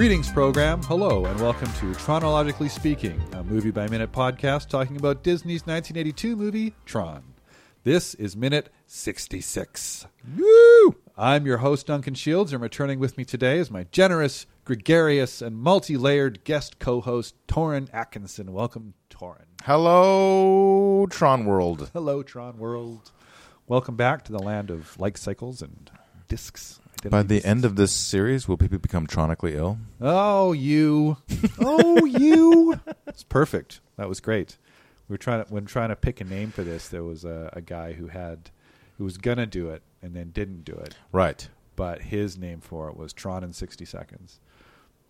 Greetings, program. Hello, and welcome to Tronologically Speaking, a movie-by-minute podcast talking about Disney's 1982 movie, Tron. This is Minute 66. Woo! I'm your host, Duncan Shields, and returning with me today is my generous, gregarious, and multi-layered guest co-host, Torin Atkinson. Welcome, Torin. Hello, Tron World. Hello, Tron World. Welcome back to the land of like cycles and discs. By the end of this series, will people become tronically ill? Oh, you. Oh, you. It's perfect. That was great. When trying to pick a name for this, there was a guy who was going to do it and then didn't do it. Right. But his name for it was Tron in 60 Seconds.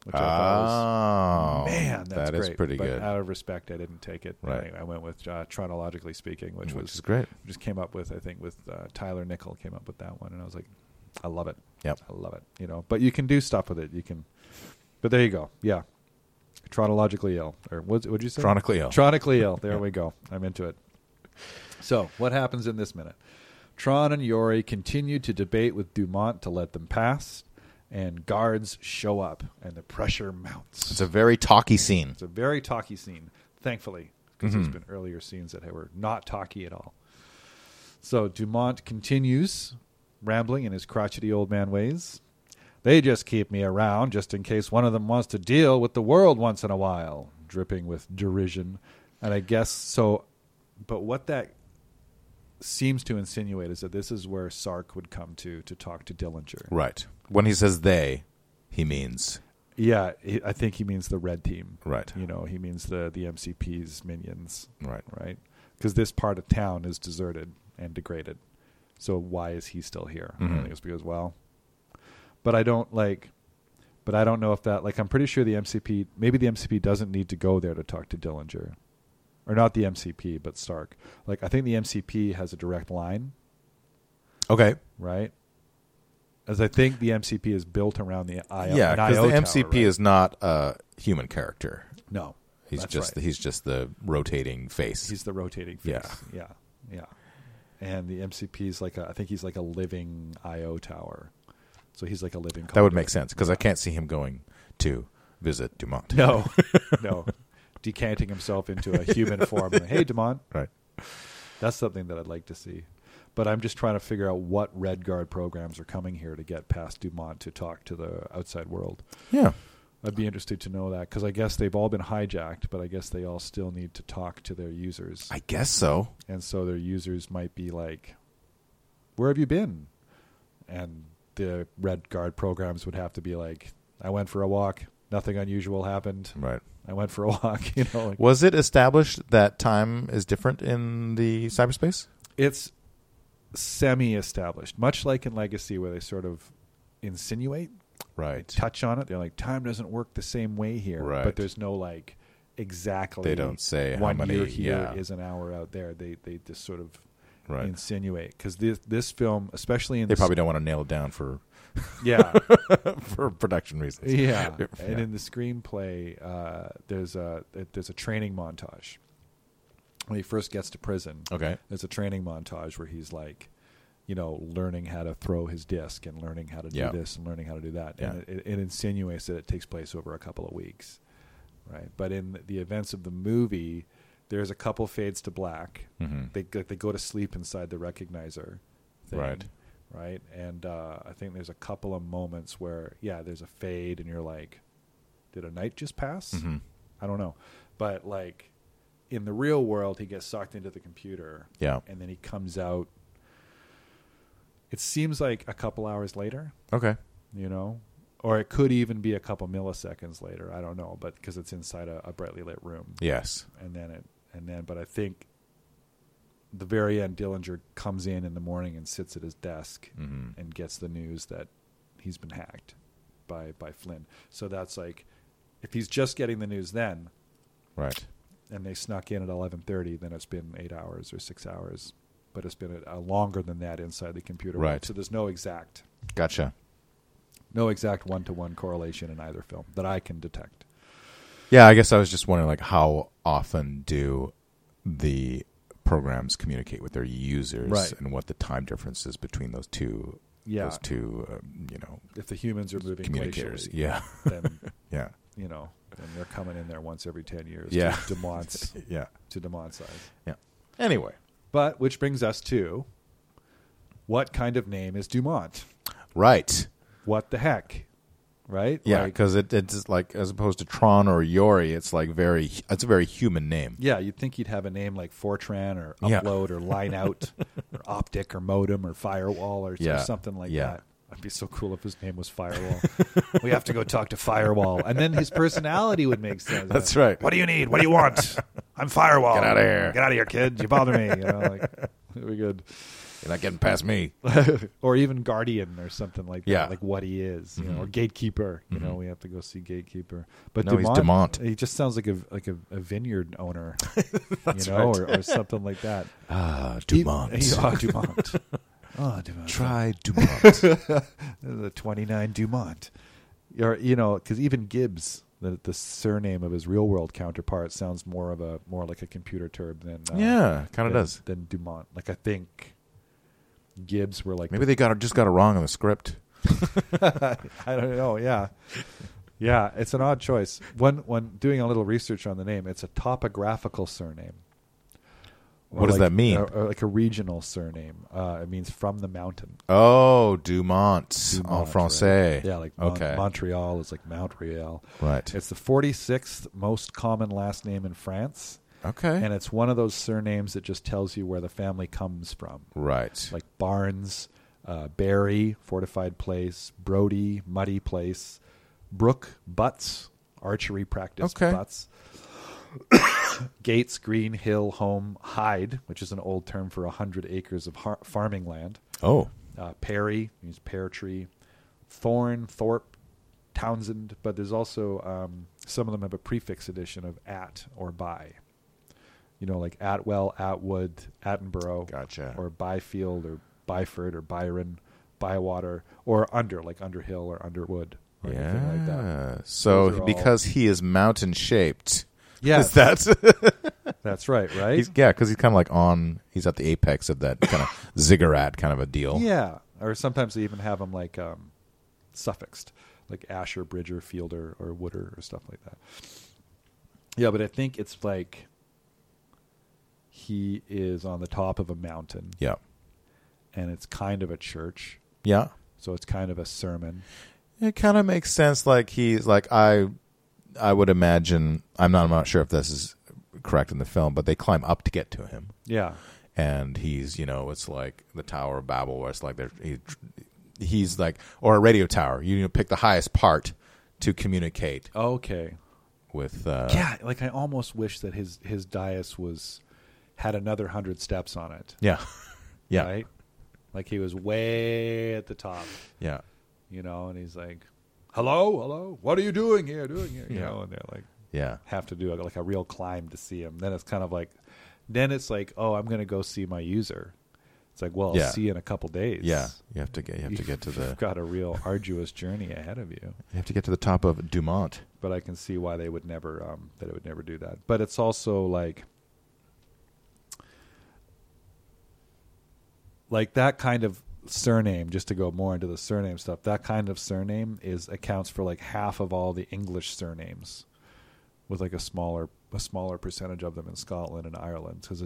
Which I thought was, man, that's great. That is pretty good. But out of respect, I didn't take it. Right. Anyway, I went with Tronologically Speaking, which was great. Just came up with, I think, with Tyler Nickel came up with that one. And I was like, I love it. Yep. I love it. You know, but you can do stuff with it. You can, but there you go. Yeah. Tronologically ill. Or what would you say? Tronically ill. There we go. I'm into it. So what happens in this minute? Tron and Yori continue to debate with Dumont to let them pass, and guards show up, and the pressure mounts. It's a very talky scene, thankfully, because there's been earlier scenes that were not talky at all. So Dumont continues rambling in his crotchety old man ways. They just keep me around just in case one of them wants to deal with the world once in a while, dripping with derision. And I guess so, but what that seems to insinuate is that this is where Sark would come to talk to Dillinger. Right. When he says they, he means... Yeah, I think he means the red team. Right. You know, he means the MCP's minions. Right. Right? Because this part of town is deserted and degraded. So why is he still here? I think it's because, well, but I don't know if that, like, I'm pretty sure the MCP doesn't need to go there to talk to Dillinger, or not the MCP, but Sark. Like, I think the MCP has a direct line. Okay. Right. As I think the MCP is built around the IO. Yeah, because the MCP tower, right? Is not a human character. No. He's just the rotating face. He's the rotating face. Yeah. And the MCP is I think he's like a living IO tower. So he's like a living conduit. That would make sense, because I can't see him going to visit Dumont. No. Decanting himself into a human form. Like, hey, Dumont. Right. That's something that I'd like to see. But I'm just trying to figure out what Red Guard programs are coming here to get past Dumont to talk to the outside world. Yeah. I'd be interested to know that, because I guess they've all been hijacked, but I guess they all still need to talk to their users. I guess so. And so their users might be like, where have you been? And the Red Guard programs would have to be like, I went for a walk. Nothing unusual happened. Right. I went for a walk. You know. Like, was it established that time is different in the cyberspace? It's semi-established, much like in Legacy where they sort of insinuate. Right. Touch on it. They're like, time doesn't work the same way here. Right. But there's no like exactly. They don't say how many. 1 year here is an hour out there. They just sort of insinuate, because this film, especially in they probably don't want to nail it down for for production reasons. Yeah. And in the screenplay, there's a training montage when he first gets to prison. Okay. There's a training montage where he's like, you know, learning how to throw his disc and learning how to do this and learning how to do that. Yeah. And it insinuates that it takes place over a couple of weeks, right? But in the events of the movie, there's a couple fades to black. Mm-hmm. They go to sleep inside the recognizer thing, right? And I think there's a couple of moments where, there's a fade and you're like, did a night just pass? Mm-hmm. I don't know. But, like, in the real world, he gets sucked into the computer. Yeah. And then he comes out. It seems like a couple hours later. Okay. You know? Or it could even be a couple milliseconds later. I don't know, but because it's inside a brightly lit room. Yes. But I think the very end, Dillinger comes in the morning and sits at his desk and gets the news that he's been hacked by Flynn. So that's like, if he's just getting the news then. Right. And they snuck in at 11:30, then it's been 8 hours or 6 hours. But it's been a longer than that inside the computer. Right. So there's no exact. Gotcha. No exact one-to-one correlation in either film that I can detect. Yeah, I guess I was just wondering, like, how often do the programs communicate with their users and what the time difference is between those two, if the humans are moving communicators, glacially, then Yeah. You know, and they're coming in there once every 10 years to Dumont's to Dumont size. Yeah. Anyway. But which brings us to what kind of name is Dumont? Right. What the heck? Right? Yeah, because like, it's like, as opposed to Tron or Yori, it's like very, it's a very human name. Yeah, you'd think you'd have a name like Fortran or Upload or Lineout or Optic or Modem or Firewall or something like that. That'd be so cool if his name was Firewall. We have to go talk to Firewall. And then his personality would make sense. That's right. What do you need? What do you want? I'm Firewall. Get out of here. Get out of here, kid. You bother me. You know, like, it'd be good. You're not getting past me. Or even Guardian or something like that, like what he is. You know, or Gatekeeper. You know, we have to go see Gatekeeper. But no, he's Dumont. He just sounds like a vineyard owner, that's you know, right. or something like that. Ah, Dumont. Dumont. Oh, Dumont. Try Dumont. The 29 Dumont. Or, you know, because even Gibbs, the surname of his real world counterpart, sounds more like a computer term than kind of does than Dumont. Like I think Gibbs were like maybe they got it wrong in the script. I don't know. Yeah, it's an odd choice. When doing a little research on the name, it's a topographical surname. What does that mean? Or like a regional surname. It means from the mountain. Oh, Dumont en français. Right? Yeah, like Montreal is like Mount Riel. Right. It's the 46th most common last name in France. Okay. And it's one of those surnames that just tells you where the family comes from. Right. Like Barnes, Barry, fortified place, Brody, muddy place, Brook, Butts, archery practice, Butts. Gates, Green, Hill, Home, Hyde, which is an old term for 100 acres of farming land. Oh. Perry means pear tree. Thorn, Thorpe, Townsend. But there's also some of them have a prefix addition of at or by. You know, like Atwell, Atwood, Attenborough. Gotcha. Or Byfield or Byford or Byron, Bywater. Or like Underhill or Underwood or anything like that. So because he is mountain-shaped... Yes. That's right, right? Because he's kind of like he's at the apex of that kind of ziggurat kind of a deal. Yeah, or sometimes they even have him like suffixed, like Asher, Bridger, Fielder, or Wooder, or stuff like that. Yeah, but I think it's like he is on the top of a mountain. Yeah. And it's kind of a church. Yeah. So it's kind of a sermon. It kind of makes sense, like he's like, I would imagine, I'm not sure if this is correct in the film, but they climb up to get to him. Yeah. And he's, you know, it's like the Tower of Babel, where it's like he's like, or a radio tower. You pick the highest part to communicate. Okay. With like I almost wish that his dais had another 100 steps on it. Yeah. Yeah. Right? Like he was way at the top. Yeah. You know, and he's like, Hello, what are you doing here? You know, and they're like, have to do like a real climb to see him. Then it's kind of like, oh, I'm going to go see my user. It's like, well, I'll see you in a couple days. Yeah, you have to get to the. You've got a real arduous journey ahead of you. You have to get to the top of Dumont. But I can see why they would never, that it would never do that. But it's also like that kind of. Surname, just to go more into the surname stuff, that kind of surname accounts for like half of all the English surnames, with like a smaller percentage of them in Scotland and Ireland, because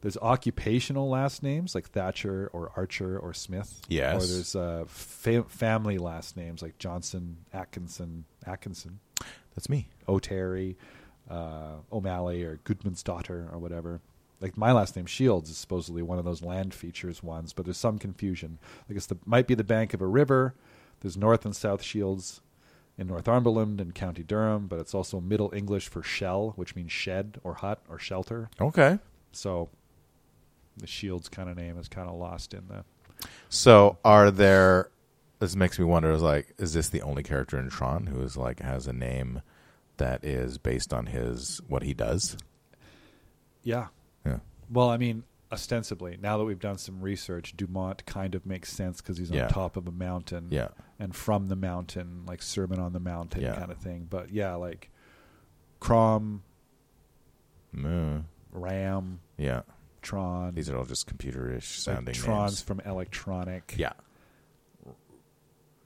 there's occupational last names like Thatcher or Archer or Smith. Yes. Or there's family last names like Johnson, Atkinson. That's me. O'Terry, O'Malley, or Goodman's daughter, or whatever. Like my last name, Shields, is supposedly one of those land features ones, but there's some confusion. Like it might be the bank of a river. There's North and South Shields in Northumberland and County Durham, but it's also Middle English for shell, which means shed or hut or shelter. Okay. So the Shields kind of name is kind of lost in the... So this makes me wonder, is this the only character in Tron who is has a name that is based on what he does? Yeah. Yeah. Well, I mean, ostensibly, now that we've done some research, Dumont kind of makes sense because he's on top of a mountain, and from the mountain, like Sermon on the Mountain kind of thing. But like Crom, Ram, Tron. These are all just computer-ish sounding names. Tron's from electronic. Yeah.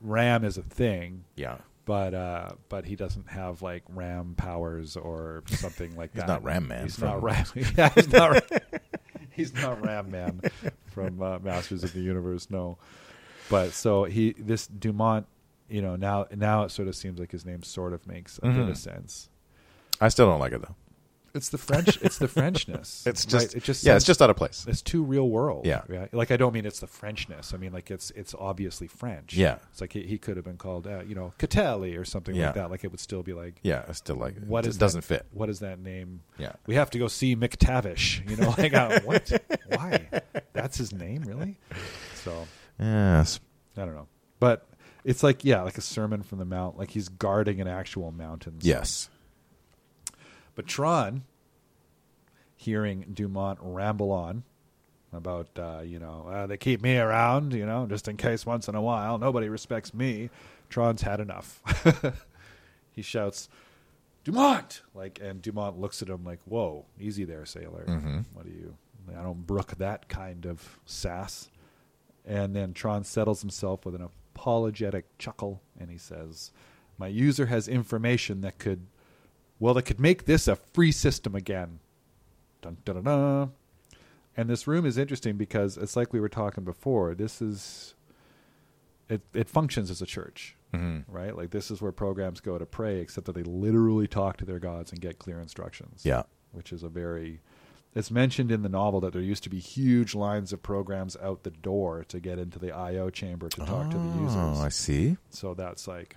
Ram is a thing. Yeah. But he doesn't have like Ram powers or something like that. He's not Ram Man. He's not Ram Man from Masters of the Universe. No, but so this Dumont, you know, now it sort of seems like his name sort of makes a bit of sense. I still don't like it though. It's the French. It's the Frenchness. It's just. Right? It's just out of place. It's too real world. Yeah. Right? Like I don't mean it's the Frenchness. I mean like it's obviously French. Yeah. It's like he could have been called Catelli or something like that. Like it would still be like. Yeah. I still like it. It doesn't fit. What is that name? Yeah. We have to go see McTavish. You know. Like what? Why? That's his name, really? So. Yes. I don't know, but it's like like a sermon from the mount. Like he's guarding an actual mountain. Yes. But Tron, hearing Dumont ramble on about, they keep me around, just in case once in a while. Nobody respects me. Tron's had enough. He shouts, Dumont! And Dumont looks at him like, whoa, easy there, sailor. Mm-hmm. I don't brook that kind of sass. And then Tron settles himself with an apologetic chuckle, and he says, my user has information that could make this a free system again. Dun, dun, dun, dun. And this room is interesting because it's like we were talking before. This is, it functions as a church, right? Like this is where programs go to pray, except that they literally talk to their gods and get clear instructions. Yeah. Which is it's mentioned in the novel that there used to be huge lines of programs out the door to get into the IO chamber to talk to the users. Oh, I see. So that's like...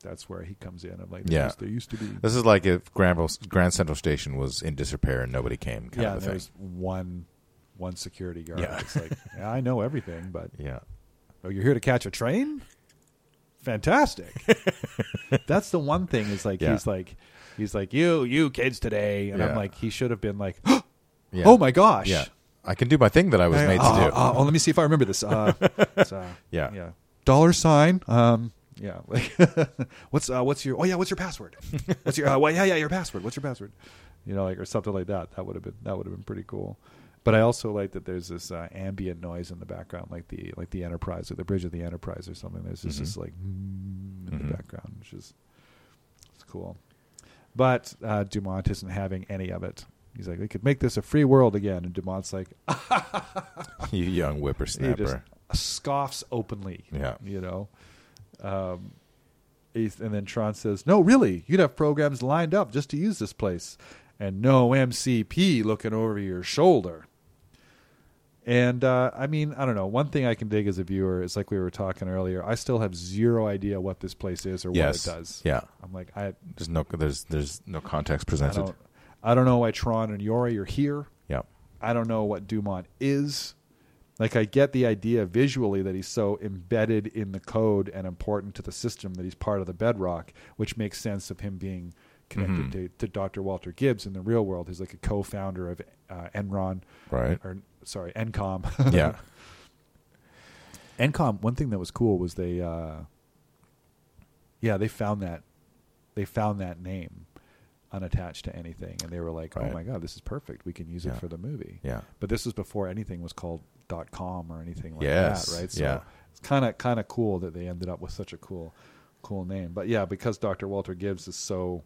That's where he comes in. I'm like, there used to be. This is like if Grand Central Station was in disrepair and nobody came. Kind of a thing. There's one security guard. Yeah. It's like, I know everything, but oh, you're here to catch a train? Fantastic. That's the one thing. Is like he's like you kids today, and I'm like, he should have been like, oh my gosh, I can do my thing that I was made to do. Oh, let me see if I remember this. $. Yeah, like what's your password? Your password? What's your password? Or something like that. That would have been pretty cool. But I also like that there's this ambient noise in the background, like the Enterprise or the bridge of the Enterprise or something. There's just this like in the background, which is it's cool. But Dumont isn't having any of it. He's like, we could make this a free world again, and Dumont's like, you young whippersnapper, he just scoffs openly. Yeah, and then Tron says, no, really, you'd have programs lined up just to use this place and no MCP looking over your shoulder. And I don't know, one thing I can dig as a viewer is, like we were talking earlier, I still have zero idea what this place is or what it does. I'm like, there's no context presented. I don't know why Tron and Yori are here. I don't know what Dumont is. Like, I get the idea visually that he's so embedded in the code and important to the system that he's part of the bedrock, which makes sense of him being connected to Dr. Walter Gibbs in the real world. He's like a co-founder of Enron. Right. Or Encom. Yeah. Encom, one thing that was cool was they found that name unattached to anything, and they were like, oh my God, this is perfect. We can use it for the movie. Yeah. But this was before anything was called .com or anything like that, right? So it's kind of cool that they ended up with such a cool name. But because Dr. Walter Gibbs is so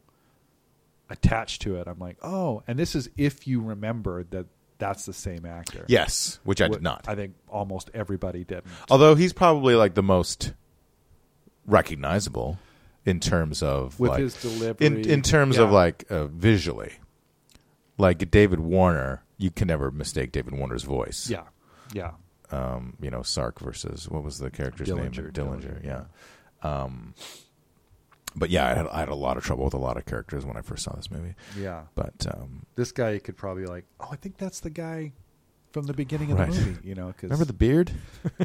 attached to it, I'm like, oh, and this is if you remember that's the same actor. Yes, which I did not. I think almost everybody didn't. Although he's probably like the most recognizable in terms of with his delivery, in terms of visually, like David Warner, you can never mistake David Warner's voice. Yeah. Yeah, Sark versus what was the character's name? Dillinger. Yeah, but I had a lot of trouble with a lot of characters when I first saw this movie. Yeah, but this guy you could probably like, oh, I think that's the guy from the beginning of the movie. Cause, remember the beard?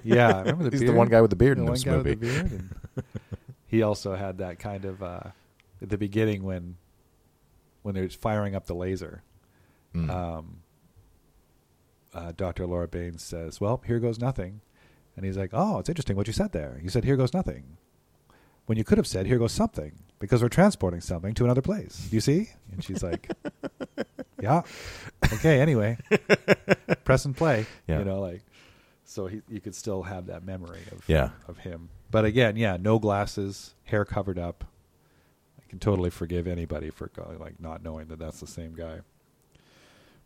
Yeah, I remember the beard. He's the one guy with the beard in this movie. He also had that kind of at the beginning when they're firing up the laser. Dr. Laura Baines says, well, here goes nothing. And he's like, oh, it's interesting what you said there. You said, here goes nothing. When you could have said, here goes something, because we're transporting something to another place. You see? And she's like, yeah. Okay, anyway. Press and play. Yeah. So you could still have that memory of him. But again, no glasses, hair covered up. I can totally forgive anybody for not knowing that that's the same guy.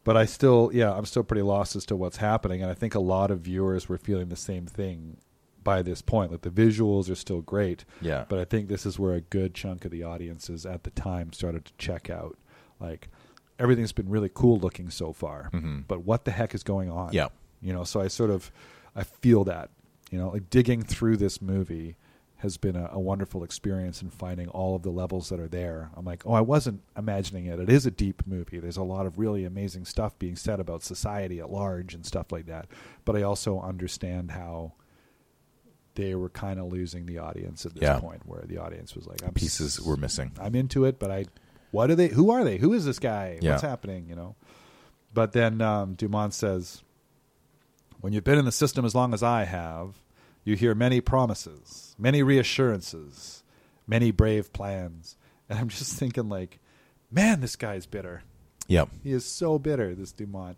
But I still, I'm still pretty lost as to what's happening. And I think a lot of viewers were feeling the same thing by this point. Like, the visuals are still great. Yeah. But I think this is where a good chunk of the audiences at the time started to check out. Like, everything's been really cool looking so far. Mm-hmm. But what the heck is going on? Yeah. So I feel that, like, digging through this movie has been a wonderful experience in finding all of the levels that are there. I'm like, oh, I wasn't imagining it. It is a deep movie. There's a lot of really amazing stuff being said about society at large and stuff like that. But I also understand how they were kind of losing the audience at this point, where the audience was like, pieces were missing. I'm into it, but what are they? Who are they? Who is this guy? Yeah. What's happening? But then Dumont says, when you've been in the system as long as I have, you hear many promises, many reassurances, many brave plans. And I'm just thinking, like, man, this guy's bitter. Yep. He is so bitter, this Dumont,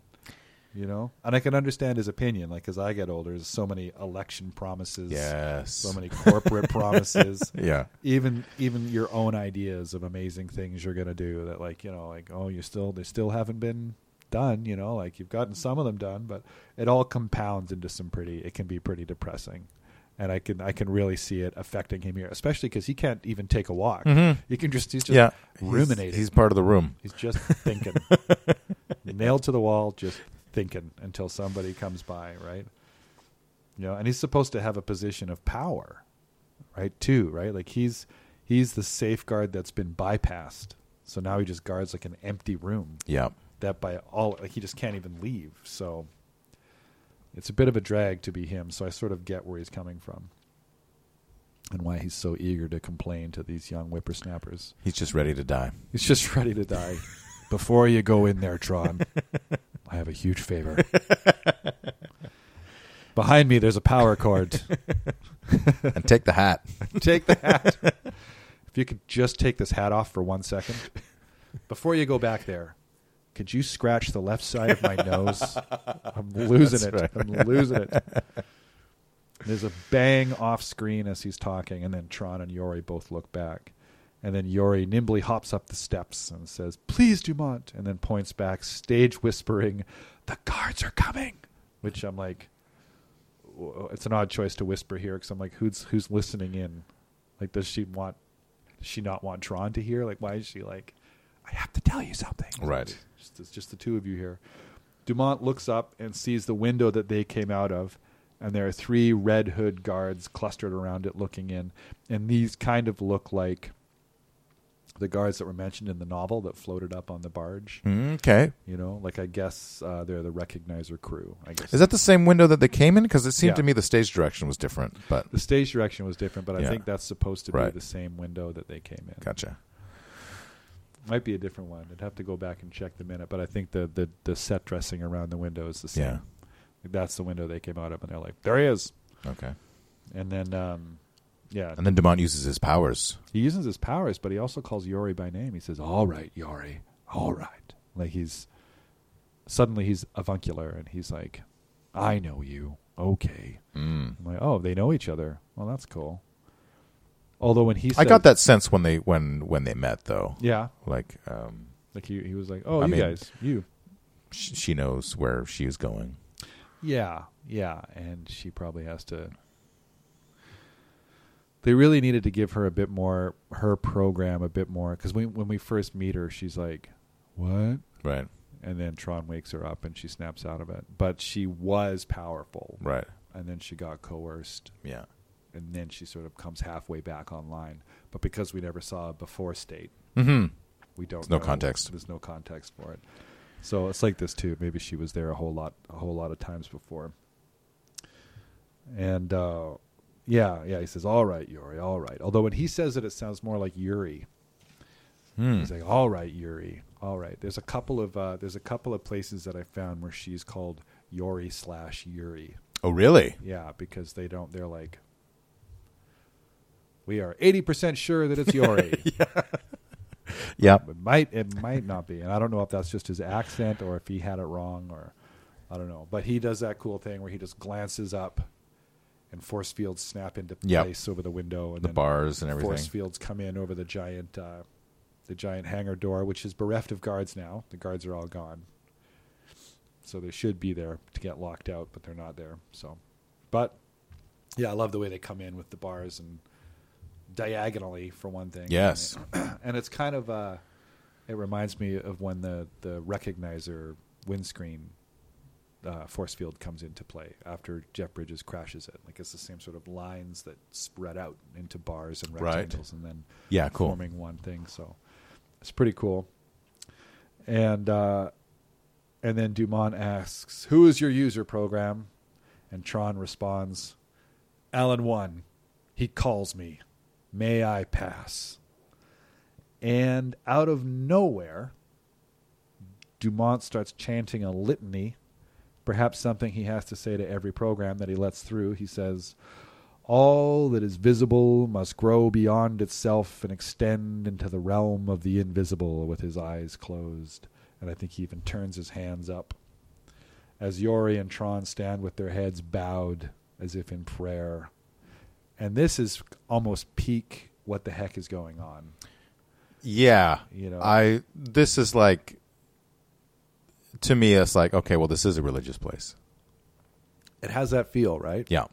And I can understand his opinion. Like, as I get older, there's so many election promises. Yes. So many corporate promises. Yeah. Even your own ideas of amazing things you're going to do that, they still haven't been done, you've gotten some of them done, but it all compounds into it can be pretty depressing. And I can really see it affecting him here, especially because he can't even take a walk. Mm-hmm. He's just ruminating. He's part of the room. He's just thinking. Nailed to the wall, just thinking until somebody comes by, right? And he's supposed to have a position of power, right, too, right? Like, he's the safeguard that's been bypassed. So now he just guards like an empty room. Yeah. That by all, like, he just can't even leave. So it's a bit of a drag to be him. So I sort of get where he's coming from and why he's so eager to complain to these young whippersnappers. He's just ready to die. Before you go in there, Tron, I have a huge favor. Behind me, there's a power cord. And take the hat. If you could just take this hat off for 1 second. Before you go back there, could you scratch the left side of my nose? I'm losing it. There's a bang off screen as he's talking, and then Tron and Yori both look back. And then Yori nimbly hops up the steps and says, "Please, Dumont," and then points back, stage whispering, "The guards are coming," which I'm like, it's an odd choice to whisper here, because I'm like, who's listening in? Like, does she not want Tron to hear? Like, why is she like, I have to tell you something. Right. It's just the two of you here. Dumont looks up and sees the window that they came out of, and there are three red hood guards clustered around it looking in. And these kind of look like the guards that were mentioned in the novel that floated up on the barge. Okay. I guess they're the recognizer crew, I guess. Is that the same window that they came in? Because it seemed to me the stage direction was different. I think that's supposed to be the same window that they came in. Gotcha. Might be a different one. I'd have to go back and check the minute, but I think the set dressing around the window is the same. Yeah. That's the window they came out of, and they're like, there he is. Okay. And then, And then Dumont uses his powers. He uses his powers, but he also calls Yori by name. He says, "All right, Yori. All right." Like, he's avuncular, and he's like, "I know you. Okay." Mm. I'm like, oh, they know each other. Well, that's cool. Although when he said, I got that sense when they met, though. Yeah. He was like, "Oh, you guys." She knows where she is going. Yeah, yeah, and she probably has to. They really needed to give her a bit more, her program a bit more, because when we first meet her, she's like, "What?" Right. And then Tron wakes her up, and she snaps out of it. But she was powerful. Right. And then she got coerced. Yeah. And then she sort of comes halfway back online. But because we never saw a before state, mm-hmm. we don't know. No context. There's no context for it. So it's like this, too. Maybe she was there a whole lot of times before. And, he says, "All right, Yori, all right." Although when he says it, it sounds more like Yuri. Hmm. He's like, "All right, Yuri, all right." There's a couple of places that I found where she's called Yori/Yuri. Oh, really? Yeah, because they're like, "We are 80% sure that it's Yori." It might not be. And I don't know if that's just his accent or if he had it wrong or I don't know. But he does that cool thing where he just glances up and force fields snap into place over the window. And the bars and everything. Force fields come in over the giant hangar door, which is bereft of guards now. The guards are all gone. So they should be there to get locked out, but they're not there. So, but, yeah, I love the way they come in with the bars and diagonally, for one thing. Yes. And it's kind of, it reminds me of when the recognizer windscreen force field comes into play after Jeff Bridges crashes it. Like, it's the same sort of lines that spread out into bars and rectangles and then forming one thing. So it's pretty cool. And then Dumont asks, "Who is your user program?" And Tron responds, "Alan One. He calls me. May I pass?" And out of nowhere, Dumont starts chanting a litany, perhaps something he has to say to every program that he lets through. He says, "All that is visible must grow beyond itself and extend into the realm of the invisible," with his eyes closed. And I think he even turns his hands up as Yori and Tron stand with their heads bowed as if in prayer. And this is almost peak what the heck is going on. Yeah. You know, this is like, to me, it's like, okay, well, this is a religious place. It has that feel, right? Yeah.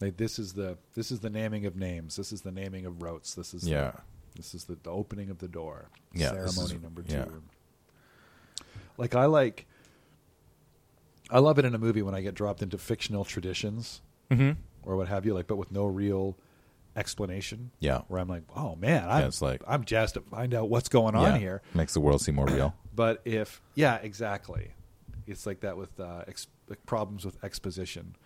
Like, this is the naming of names. This is the naming of routes. This is the opening of the door. Yeah, ceremony number two. Yeah. Like, I love it in a movie when I get dropped into fictional traditions or what have you, like, but with no real explanation. Yeah. Where I'm like, oh man, I'm jazzed to find out what's going on here. Makes the world seem more real. But exactly. It's like that with problems with exposition.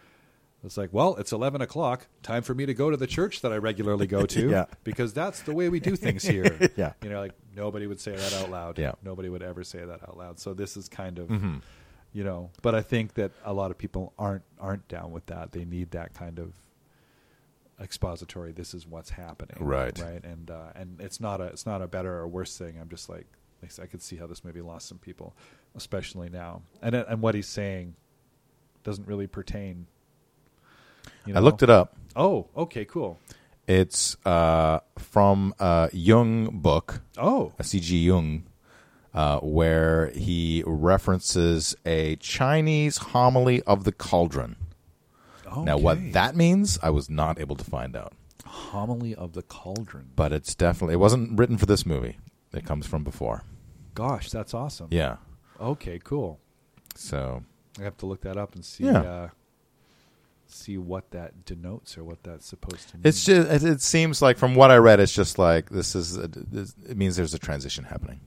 It's like, well, it's 11 o'clock. Time for me to go to the church that I regularly go to because that's the way we do things here. Yeah. You know, like, nobody would say that out loud. Yeah. Nobody would ever say that out loud. So this is kind of, you know, but I think that a lot of people aren't down with that. They need that kind of expository. This is what's happening. Right. Right. And it's not a better or worse thing. I'm just like, at least I could see how this movie lost some people, especially now. And what he's saying doesn't really pertain. You know? I looked it up. Oh, okay, cool. It's from a Jung book. Oh, a C.G. Jung, where he references a Chinese homily of the cauldron. Okay. Now, what that means, I was not able to find out. Homily of the cauldron, but it's definitely it wasn't written for this movie. It comes from before. Gosh, that's awesome. Yeah. Okay, cool. So I have to look that up and see. Yeah. See what that denotes or what that's supposed to mean. It's just, it seems like from what I read, it's just like it means there's a transition happening.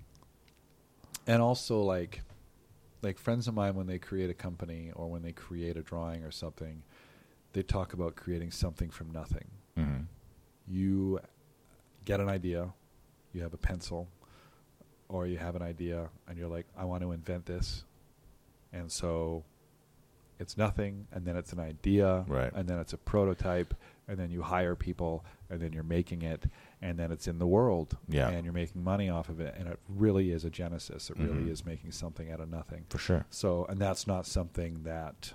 And also like friends of mine, when they create a company or when they create a drawing or something, they talk about creating something from nothing. Mm-hmm. You get an idea, you have a pencil or you have an idea and you're like, I want to invent this. And so it's nothing, and then it's an idea, right, and then it's a prototype, and then you hire people, and then you're making it, and then it's in the world, and you're making money off of it, and it really is a genesis. It really is making something out of nothing. For sure. So, and that's not something that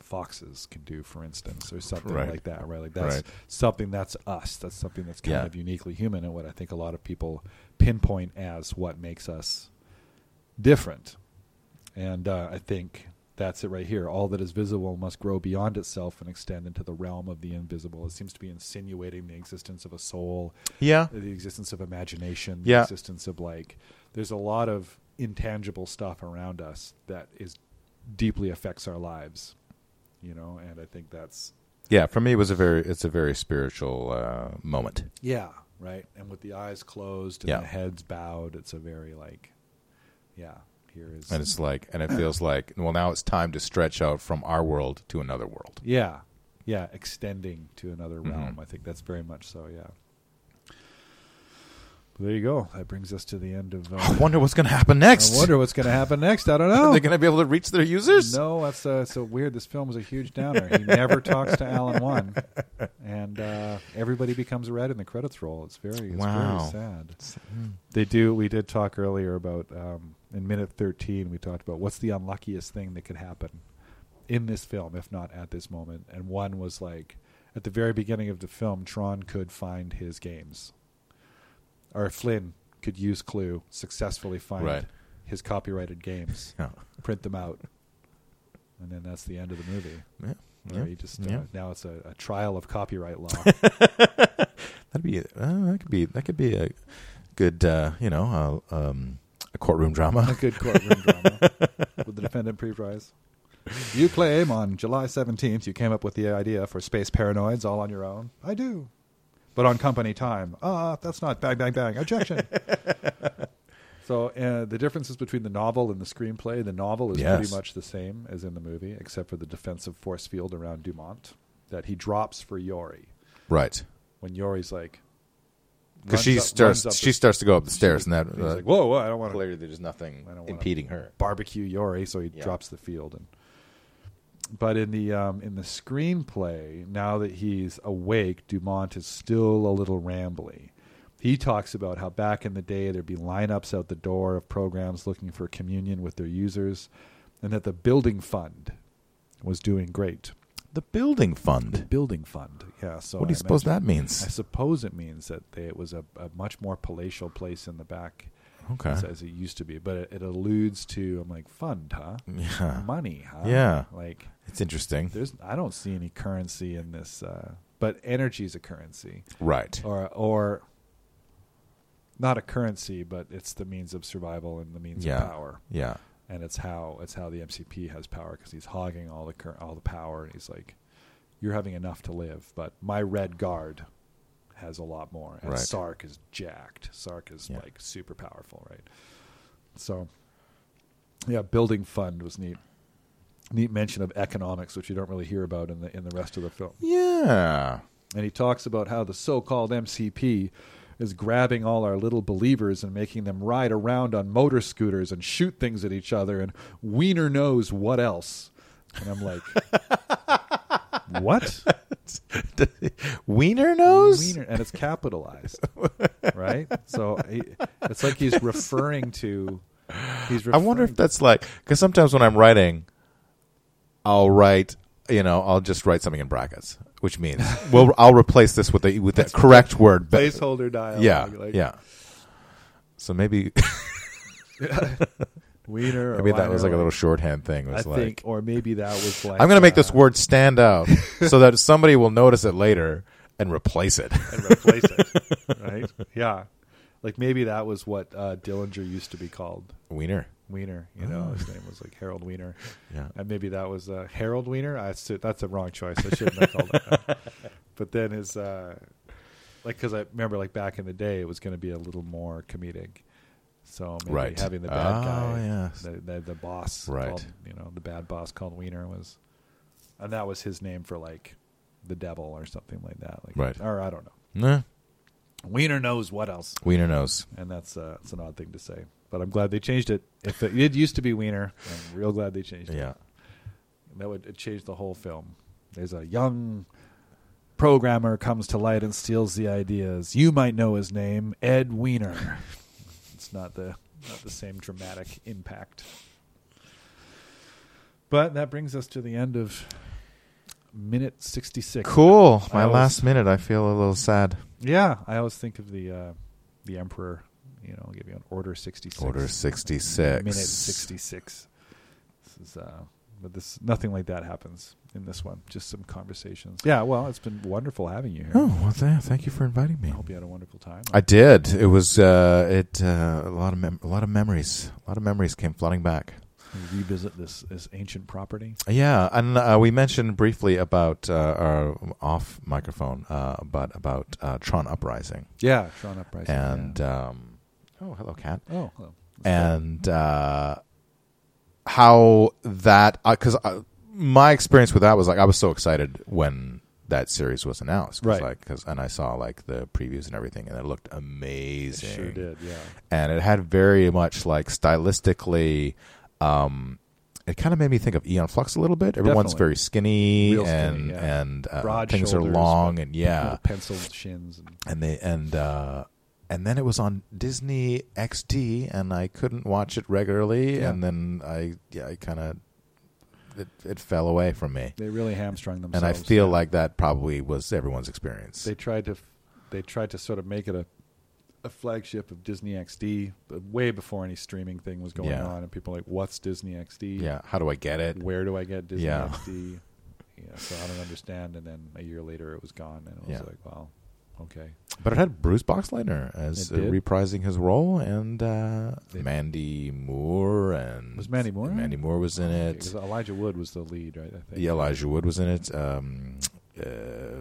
foxes can do, for instance, or something like that, right? Like that's something that's us. That's something that's kind of uniquely human, and what I think a lot of people pinpoint as what makes us different. And I think that's it right here. All that is visible must grow beyond itself and extend into the realm of the invisible. It seems to be insinuating the existence of a soul, the existence of imagination, the existence of like, there's a lot of intangible stuff around us that is deeply affects our lives, you know. And I think that's for me, it was a very spiritual moment. Yeah, right. And with the eyes closed and the heads bowed, it's a very like, here is, and it's like, and it feels like, well, now it's time to stretch out from our world to another world. Yeah. Yeah. Extending to another realm. I think that's very much so. Yeah. But there you go. That brings us to the end of, I wonder what's going to happen next. I don't know. Are they going to be able to reach their users? No, that's so weird. This film is a huge downer. He never talks to Alan One, and everybody becomes red in the credits roll. It's very sad. They do. We did talk earlier about, in minute 13, we talked about what's the unluckiest thing that could happen in this film, if not at this moment. And one was like, at the very beginning of the film, Tron could find his games. Or Flynn could use Clue, successfully find his copyrighted games, print them out. And then that's the end of the movie. Yeah. Yeah, you just now it's a trial of copyright law. That could be a good a courtroom drama. A good courtroom drama with the defendant pre-prize. You claim on July 17th you came up with the idea for Space Paranoids all on your own. I do, but on company time. That's not bang bang bang. Objection. So the differences between the novel and the screenplay, the novel is pretty much the same as in the movie, except for the defensive force field around Dumont that he drops for Yori. Right. When Yori's like... Because she starts to go up the stairs. He's like, whoa, I don't want to... Clearly there's nothing impeding her. Barbecue Yori, so he drops the field. But in the screenplay, now that he's awake, Dumont is still a little rambly. He talks about how back in the day there'd be lineups out the door of programs looking for communion with their users, and that the Building Fund was doing great. The Building Fund? The Building Fund, yeah. So what do you suppose that means? I suppose it means that it was a much more palatial place in the back as it used to be. But it alludes to, I'm like, fund, huh? Yeah. Money, huh? Yeah. Like, it's interesting. I don't see any currency in this, but energy is a currency. Right. Or not a currency, but it's the means of survival and the means of power. Yeah, and it's how the MCP has power because he's hogging all the power, and he's like, "You're having enough to live, but my Red Guard has a lot more." And Sark is jacked. Sark is like super powerful, right? So, yeah, Building Fund was neat. Neat mention of economics, which you don't really hear about in the rest of the film. Yeah, and he talks about how the so-called MCP is grabbing all our little believers and making them ride around on motor scooters and shoot things at each other and wiener knows what else. And I'm like, what? Wiener knows? Wiener, and it's capitalized, right? So it's like he's referring to... I wonder if that's like... Because sometimes when I'm writing, I'll just write something in brackets. Which means I'll replace this with the correct word. Placeholder dialogue. Yeah, So maybe wiener. Maybe that was like a little shorthand thing. Or maybe that was like I'm going to make this word stand out so that somebody will notice it later and replace it. Right? Yeah. Like maybe that was what Dillinger used to be called. Wiener, his name was like Harold Wiener, and maybe that was Harold Wiener. That's a wrong choice. I shouldn't have called it that. But then his, because I remember like back in the day, it was going to be a little more comedic. So maybe having the bad guy, the boss, called, the bad boss called Wiener and that was his name for like the devil or something like that, or I don't know. Nah. Wiener knows what else. Wiener knows, and that's an odd thing to say. But I'm glad they changed it. If it used to be Wiener, I'm real glad they changed it. Yeah, that would change the whole film. There's a young programmer comes to light and steals the ideas. You might know his name, Ed Wiener. It's not the same dramatic impact. But that brings us to the end of minute 66. Cool. Last minute, I feel a little sad. Yeah, I always think of the Emperor. I'll give you an Order 66. Order 66. Minute 66. This is, but nothing like that happens in this one. Just some conversations. Yeah, well, it's been wonderful having you here. Oh, well, thank you for inviting me. I hope you had a wonderful time. I did. It was a lot of memories. A lot of memories came flooding back. Revisit this ancient property. Yeah, and we mentioned briefly about our off microphone, but about Tron Uprising. Yeah, Tron Uprising. And oh, hello, Kat. Oh, hello. And how that, because my experience with that was like I was so excited when that series was announced, and I saw like the previews and everything, and it looked amazing. It sure did, yeah. And it had very much like stylistically. It kind of made me think of Eon Flux a little bit. Everyone's very skinny, and things are long, and penciled shins, and they and And then it was on Disney XD, and I couldn't watch it regularly. Yeah. And then I kind of it fell away from me. They really hamstrung themselves, and I feel like that probably was everyone's experience. They tried to sort of make it a flagship of Disney XD, but way before any streaming thing was going on, and people were like, "What's Disney XD? Yeah, how do I get it? Where do I get Disney XD? Yeah, so I don't understand." And then a year later, it was gone, and it was like, "Wow." Okay, but it had Bruce Boxleitner as reprising his role, and Mandy Moore Mandy Moore was in it. Elijah Wood was the lead, right? I think. Yeah, Elijah Wood was in it.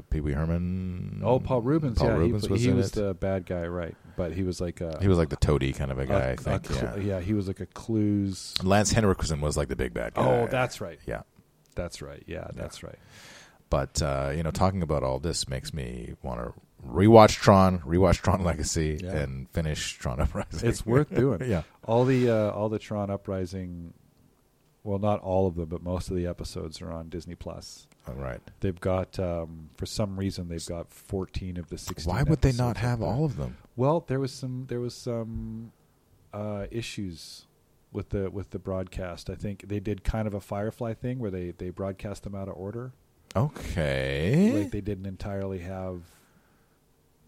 Pee Wee Herman. Oh, Paul Reubens. He was the bad guy, right? But he was like the toady kind of a guy. He was like a Clues. Lance Henriksen was like the big bad guy. Oh, that's right. Yeah, that's right. Yeah, that's right. But talking about all this makes me want to rewatch Tron Legacy, and finish Tron Uprising. It's worth doing. Yeah, all the Tron Uprising, well, not all of them, but most of the episodes are on Disney Plus. All right, they've got for some reason they've got 14 of the 16. Why would they not have all of them? Well, there was some issues with the broadcast. I think they did kind of a Firefly thing where they broadcast them out of order. Okay, like they didn't entirely have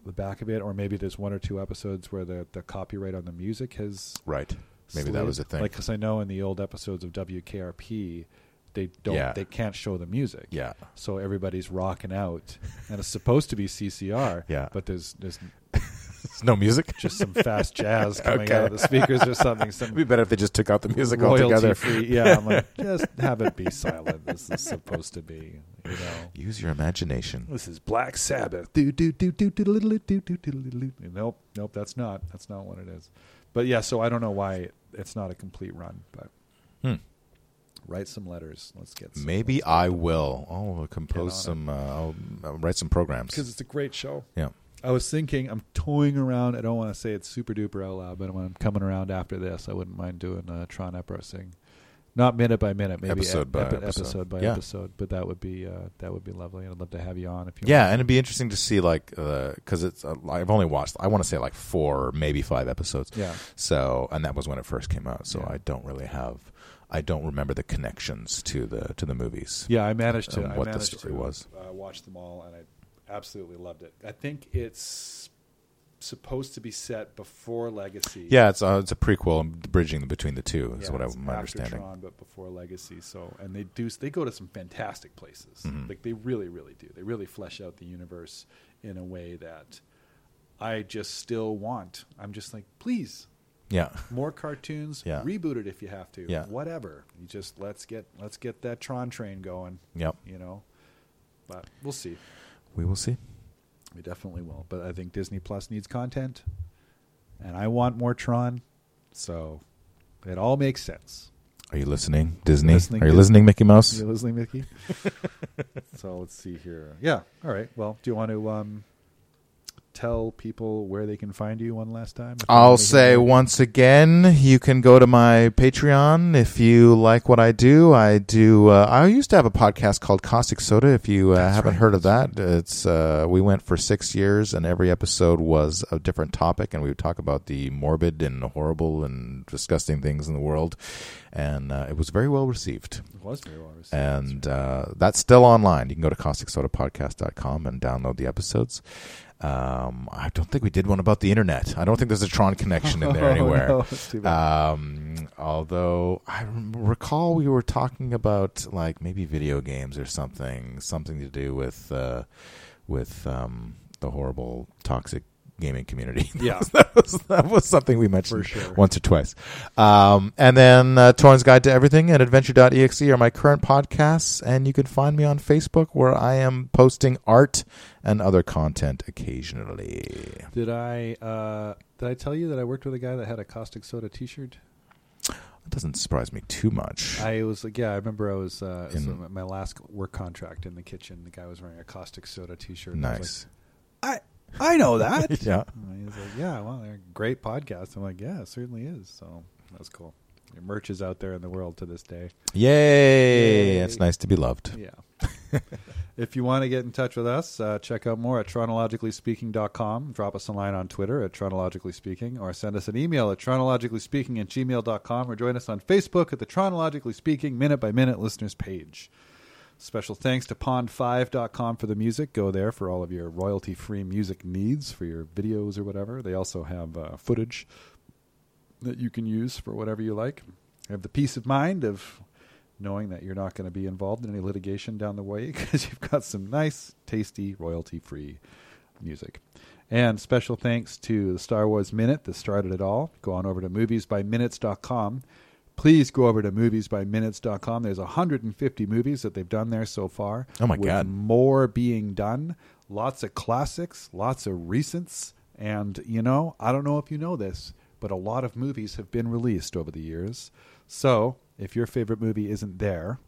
the back of it, or maybe there's one or two episodes where the copyright on the music has slid. That was a thing. Like, because I know in the old episodes of WKRP, they can't show the music. Yeah, so everybody's rocking out, and it's supposed to be CCR. Yeah, but there's no music. Just some fast jazz coming out of the speakers or something. It'd be better if they just took out the music altogether. Free, yeah, I'm like, just have it be silent. This is supposed to be. Use your imagination. This is Black Sabbath. Nope, that's not what it is. But yeah, so I don't know why it's not a complete run, but write some letters. Let's get some. Maybe I will. I'll compose some, I'll write some programs. Because it's a great show. Yeah. I was thinking, I'm toying around. I don't want to say it super duper out loud, but when I'm coming around after this, I wouldn't mind doing Tron Uprising. Not minute by minute, maybe episode by episode. But that would be lovely. I'd love to have you on if you. Yeah, and it'd be interesting to see because it's I've only watched I want to say 4, maybe 5 episodes. Yeah. So and that was when it first came out. So yeah. I don't remember the connections to the movies. Yeah, I managed to. What the story was. I watched them all and I absolutely loved it. I think it's supposed to be set before Legacy. Yeah, it's a prequel and bridging between the two is what I'm understanding. Tron, but before Legacy, and they go to some fantastic places. Mm-hmm. Like they really, really do. They really flesh out the universe in a way that I just still want. I'm just like, please, more cartoons. Yeah. Reboot it if you have to. Yeah. Whatever. You just let's get that Tron train going. Yep. But we'll see. We will see. We definitely will. But I think Disney Plus needs content, and I want more Tron, so it all makes sense. Are you listening, Disney? Are you listening, Mickey Mouse? Are you listening, Mickey? So let's see here. Yeah. All right. Well, do you want to tell people where they can find you one last time? I'll say once again, you can go to my Patreon if you like what I do. I used to have a podcast called Caustic Soda. If you haven't heard of that, it's we went for 6 years and every episode was a different topic, and we would talk about the morbid and horrible and disgusting things in the world. And it was very well received. It was very well received. And that's still online. You can go to causticsodapodcast.com and download the episodes. I don't think we did one about the internet. I don't think there's a Tron connection in there anywhere. No, it's too bad. Although I recall we were talking about maybe video games or something to do with the horrible toxic gaming community. Yeah. that was something we mentioned once or twice. And then Torin's Guide to Everything and Adventure.exe are my current podcasts, and you can find me on Facebook where I am posting art and other content occasionally. Did I tell you that I worked with a guy that had a Caustic Soda t-shirt? It doesn't surprise me too much. I was like, I remember I was my last work contract in the kitchen, the guy was wearing a Caustic Soda t-shirt. Nice. I was like, I know that. Yeah. And he's like, yeah, well, they're a great podcast. I'm like, yeah, it certainly is. So that's cool. Your merch is out there in the world to this day. Yay. It's nice to be loved. Yeah. If you want to get in touch with us, check out more at tronologicallyspeaking.com. Drop us a line on Twitter at tronologicallyspeaking, or send us an email at tronologicallyspeaking@gmail.com, or join us on Facebook at the Tronologically Speaking Minute by Minute Listeners page. Special thanks to pond5.com for the music. Go there for all of your royalty-free music needs for your videos or whatever. They also have footage that you can use for whatever you like. Have the peace of mind of knowing that you're not going to be involved in any litigation down the way because you've got some nice, tasty, royalty-free music. And special thanks to the Star Wars Minute that started it all. Go on over to MoviesByMinutes.com. Please go over to MoviesByMinutes.com. There's 150 movies that they've done there so far. Oh, my God. More being done. Lots of classics, lots of recents. And, you know, I don't know if you know this, but a lot of movies have been released over the years. So if your favorite movie isn't there,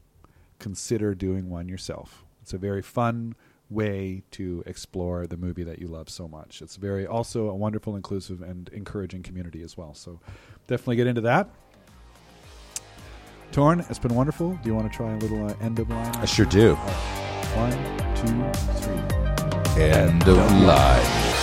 consider doing one yourself. It's a very fun way to explore the movie that you love so much. It's very also a wonderful, inclusive, and encouraging community as well. So definitely get into that. Torin, it's been wonderful. Do you want to try a little end of line? I sure do. 1, 2, 3. End of line.